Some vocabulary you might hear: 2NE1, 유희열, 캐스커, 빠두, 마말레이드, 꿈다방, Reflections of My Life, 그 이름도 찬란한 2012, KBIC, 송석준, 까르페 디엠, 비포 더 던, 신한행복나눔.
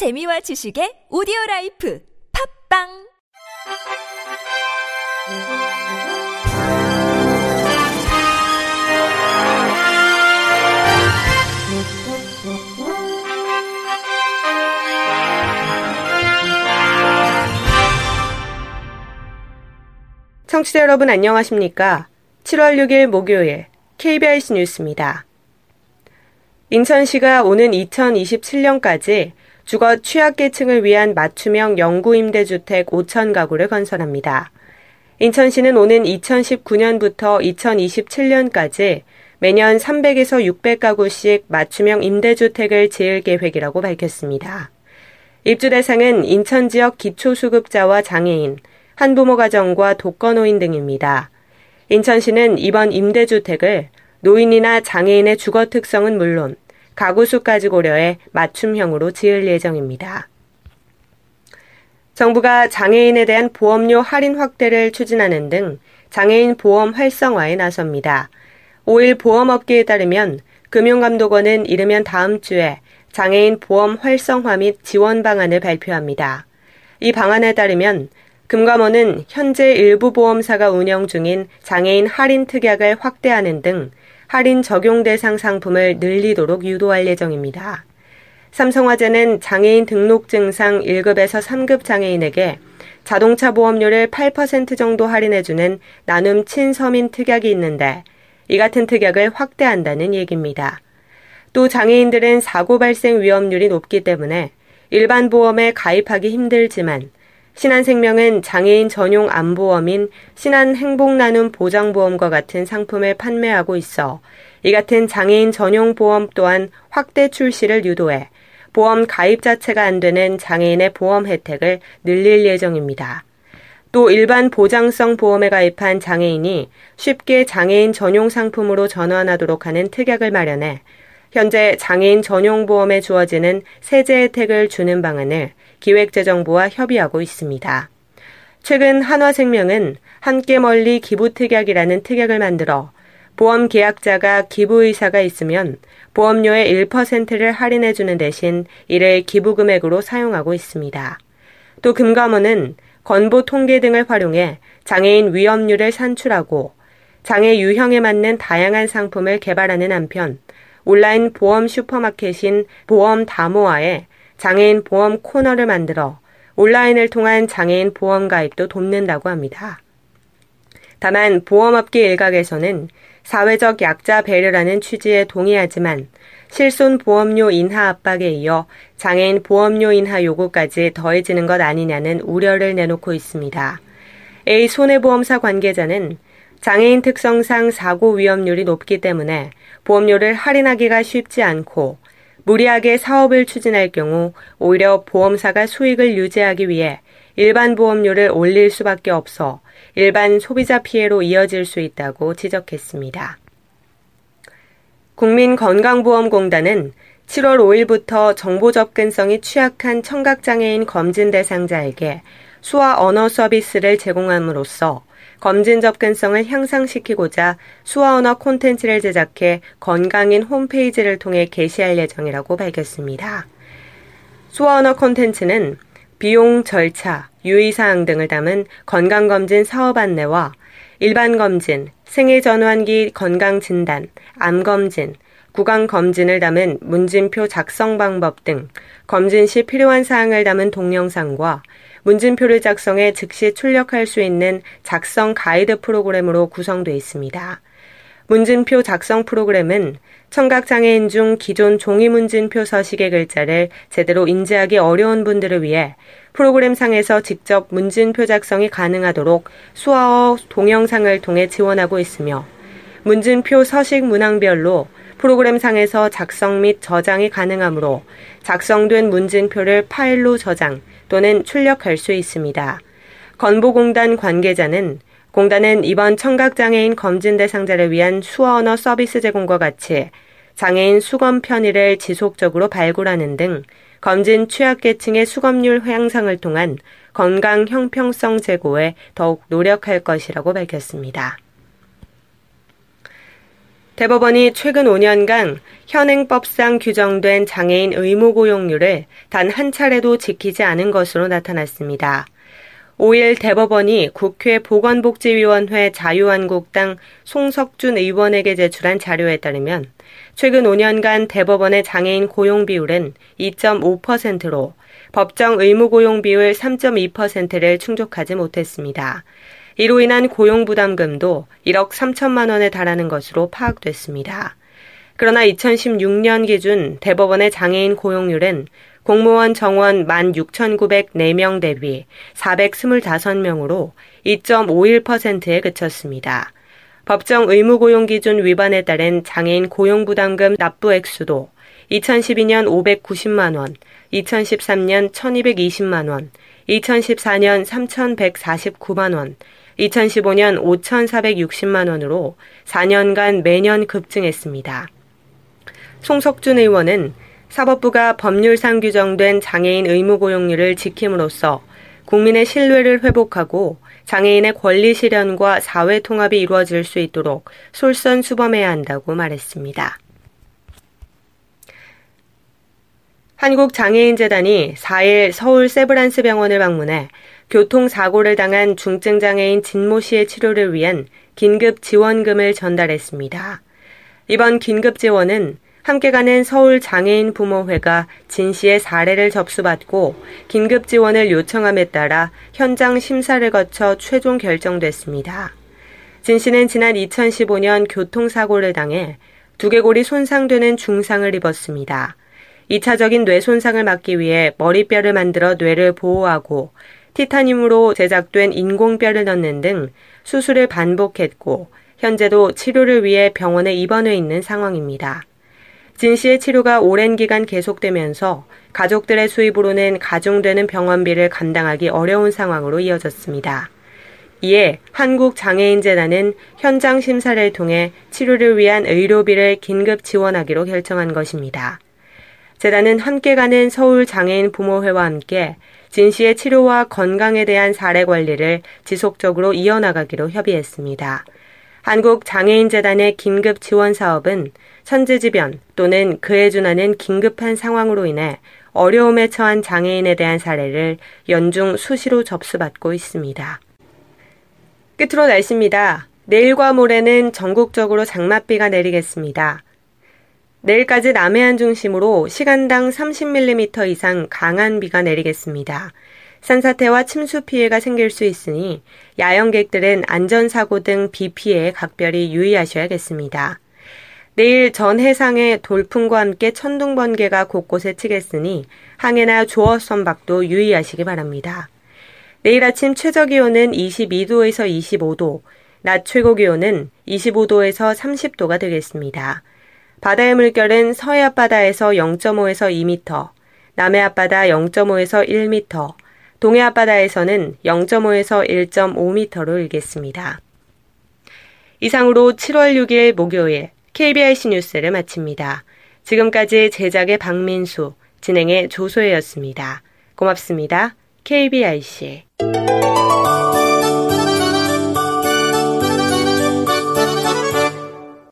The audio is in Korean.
재미와 지식의 오디오라이프 팝빵 청취자 여러분 안녕하십니까? 7월 6일 목요일 KBIC 뉴스입니다. 인천시가 오는 2027년까지 주거 취약계층을 위한 맞춤형 영구임대주택 5천 가구를 건설합니다. 인천시는 오는 2019년부터 2027년까지 매년 300에서 600가구씩 맞춤형 임대주택을 지을 계획이라고 밝혔습니다. 입주 대상은 인천 지역 기초수급자와 장애인, 한부모 가정과 독거노인 등입니다. 인천시는 이번 임대주택을 노인이나 장애인의 주거 특성은 물론 가구 수까지 고려해 맞춤형으로 지을 예정입니다. 정부가 장애인에 대한 보험료 할인 확대를 추진하는 등 장애인 보험 활성화에 나섭니다. 5일 보험업계에 따르면 금융감독원은 이르면 다음 주에 장애인 보험 활성화 및 지원 방안을 발표합니다. 이 방안에 따르면 금감원은 현재 일부 보험사가 운영 중인 장애인 할인 특약을 확대하는 등 할인 적용 대상 상품을 늘리도록 유도할 예정입니다. 삼성화재는 장애인 등록 증상 1급에서 3급 장애인에게 자동차 보험료를 8% 정도 할인해주는 나눔 친서민 특약이 있는데 이 같은 특약을 확대한다는 얘기입니다. 또 장애인들은 사고 발생 위험률이 높기 때문에 일반 보험에 가입하기 힘들지만 신한생명은 장애인 전용 안보험인 신한행복나눔 보장보험과 같은 상품을 판매하고 있어 이 같은 장애인 전용 보험 또한 확대 출시를 유도해 보험 가입 자체가 안 되는 장애인의 보험 혜택을 늘릴 예정입니다. 또 일반 보장성 보험에 가입한 장애인이 쉽게 장애인 전용 상품으로 전환하도록 하는 특약을 마련해 현재 장애인 전용 보험에 주어지는 세제 혜택을 주는 방안을 기획재정부와 협의하고 있습니다. 최근 한화생명은 함께 멀리 기부특약이라는 특약을 만들어 보험 계약자가 기부 의사가 있으면 보험료의 1%를 할인해주는 대신 이를 기부금액으로 사용하고 있습니다. 또 금감원은 건보 통계 등을 활용해 장애인 위험률을 산출하고 장애 유형에 맞는 다양한 상품을 개발하는 한편 온라인 보험 슈퍼마켓인 보험 다모아에 장애인 보험 코너를 만들어 온라인을 통한 장애인 보험 가입도 돕는다고 합니다. 다만 보험업계 일각에서는 사회적 약자 배려라는 취지에 동의하지만 실손 보험료 인하 압박에 이어 장애인 보험료 인하 요구까지 더해지는 것 아니냐는 우려를 내놓고 있습니다. A 손해보험사 관계자는 장애인 특성상 사고 위험률이 높기 때문에 보험료를 할인하기가 쉽지 않고 무리하게 사업을 추진할 경우 오히려 보험사가 수익을 유지하기 위해 일반 보험료를 올릴 수밖에 없어 일반 소비자 피해로 이어질 수 있다고 지적했습니다. 국민건강보험공단은 7월 5일부터 정보 접근성이 취약한 청각장애인 검진 대상자에게 수화 언어 서비스를 제공함으로써 검진 접근성을 향상시키고자 수화 언어 콘텐츠를 제작해 건강인 홈페이지를 통해 게시할 예정이라고 밝혔습니다. 수화 언어 콘텐츠는 비용, 절차, 유의사항 등을 담은 건강검진 사업 안내와 일반검진, 생애전환기 건강진단, 암검진, 구강검진을 담은 문진표 작성 방법 등 검진 시 필요한 사항을 담은 동영상과 문진표를 작성해 즉시 출력할 수 있는 작성 가이드 프로그램으로 구성돼 있습니다. 문진표 작성 프로그램은 청각장애인 중 기존 종이 문진표 서식의 글자를 제대로 인지하기 어려운 분들을 위해 프로그램상에서 직접 문진표 작성이 가능하도록 수화어 동영상을 통해 지원하고 있으며 문진표 서식 문항별로 프로그램상에서 작성 및 저장이 가능하므로 작성된 문진표를 파일로 저장 또는 출력할 수 있습니다. 건보공단 관계자는 공단은 이번 청각장애인 검진 대상자를 위한 수화 언어 서비스 제공과 같이 장애인 수검 편의를 지속적으로 발굴하는 등 검진 취약계층의 수검률 향상을 통한 건강 형평성 제고에 더욱 노력할 것이라고 밝혔습니다. 대법원이 최근 5년간 현행법상 규정된 장애인 의무 고용률을 단 한 차례도 지키지 않은 것으로 나타났습니다. 5일 대법원이 국회 보건복지위원회 자유한국당 송석준 의원에게 제출한 자료에 따르면 최근 5년간 대법원의 장애인 고용 비율은 2.5%로 법정 의무 고용 비율 3.2%를 충족하지 못했습니다. 이로 인한 고용 부담금도 1억 3천만 원에 달하는 것으로 파악됐습니다. 그러나 2016년 기준 대법원의 장애인 고용률은 공무원 정원 16,904명 대비 425명으로 2.51%에 그쳤습니다. 법정 의무 고용 기준 위반에 따른 장애인 고용 부담금 납부 액수도 2012년 590만 원, 2013년 1,220만 원, 2014년 3,149만 원, 2015년 5,460만 원으로 4년간 매년 급증했습니다. 송석준 의원은 사법부가 법률상 규정된 장애인 의무 고용률을 지킴으로써 국민의 신뢰를 회복하고 장애인의 권리 실현과 사회 통합이 이루어질 수 있도록 솔선수범해야 한다고 말했습니다. 한국장애인재단이 4일 서울 세브란스 병원을 방문해 교통사고를 당한 중증장애인 진모 씨의 치료를 위한 긴급지원금을 전달했습니다. 이번 긴급지원은 함께 가는 서울장애인부모회가 진 씨의 사례를 접수받고 긴급지원을 요청함에 따라 현장 심사를 거쳐 최종 결정됐습니다. 진 씨는 지난 2015년 교통사고를 당해 두개골이 손상되는 중상을 입었습니다. 2차적인 뇌손상을 막기 위해 머리뼈를 만들어 뇌를 보호하고 티타늄으로 제작된 인공뼈를 넣는 등 수술을 반복했고 현재도 치료를 위해 병원에 입원해 있는 상황입니다. 진 씨의 치료가 오랜 기간 계속되면서 가족들의 수입으로는 가중되는 병원비를 감당하기 어려운 상황으로 이어졌습니다. 이에 한국장애인재단은 현장 심사를 통해 치료를 위한 의료비를 긴급 지원하기로 결정한 것입니다. 재단은 함께 가는 서울장애인부모회와 함께 진 씨의 치료와 건강에 대한 사례 관리를 지속적으로 이어나가기로 협의했습니다. 한국장애인재단의 긴급지원사업은 천재지변 또는 그에 준하는 긴급한 상황으로 인해 어려움에 처한 장애인에 대한 사례를 연중 수시로 접수받고 있습니다. 끝으로 날씨입니다. 내일과 모레는 전국적으로 장맛비가 내리겠습니다. 내일까지 남해안 중심으로 시간당 30mm 이상 강한 비가 내리겠습니다. 산사태와 침수 피해가 생길 수 있으니 야영객들은 안전사고 등 비 피해에 각별히 유의하셔야겠습니다. 내일 전 해상에 돌풍과 함께 천둥, 번개가 곳곳에 치겠으니 항해나 조어 선박도 유의하시기 바랍니다. 내일 아침 최저기온은 22도에서 25도, 낮 최고기온은 25도에서 30도가 되겠습니다. 바다의 물결은 서해 앞바다에서 0.5에서 2m, 남해 앞바다 0.5에서 1m, 동해 앞바다에서는 0.5에서 1.5m로 일겠습니다. 이상으로 7월 6일 목요일 KBIC 뉴스를 마칩니다. 지금까지 제작의 박민수, 진행의 조소혜였습니다. 고맙습니다. KBIC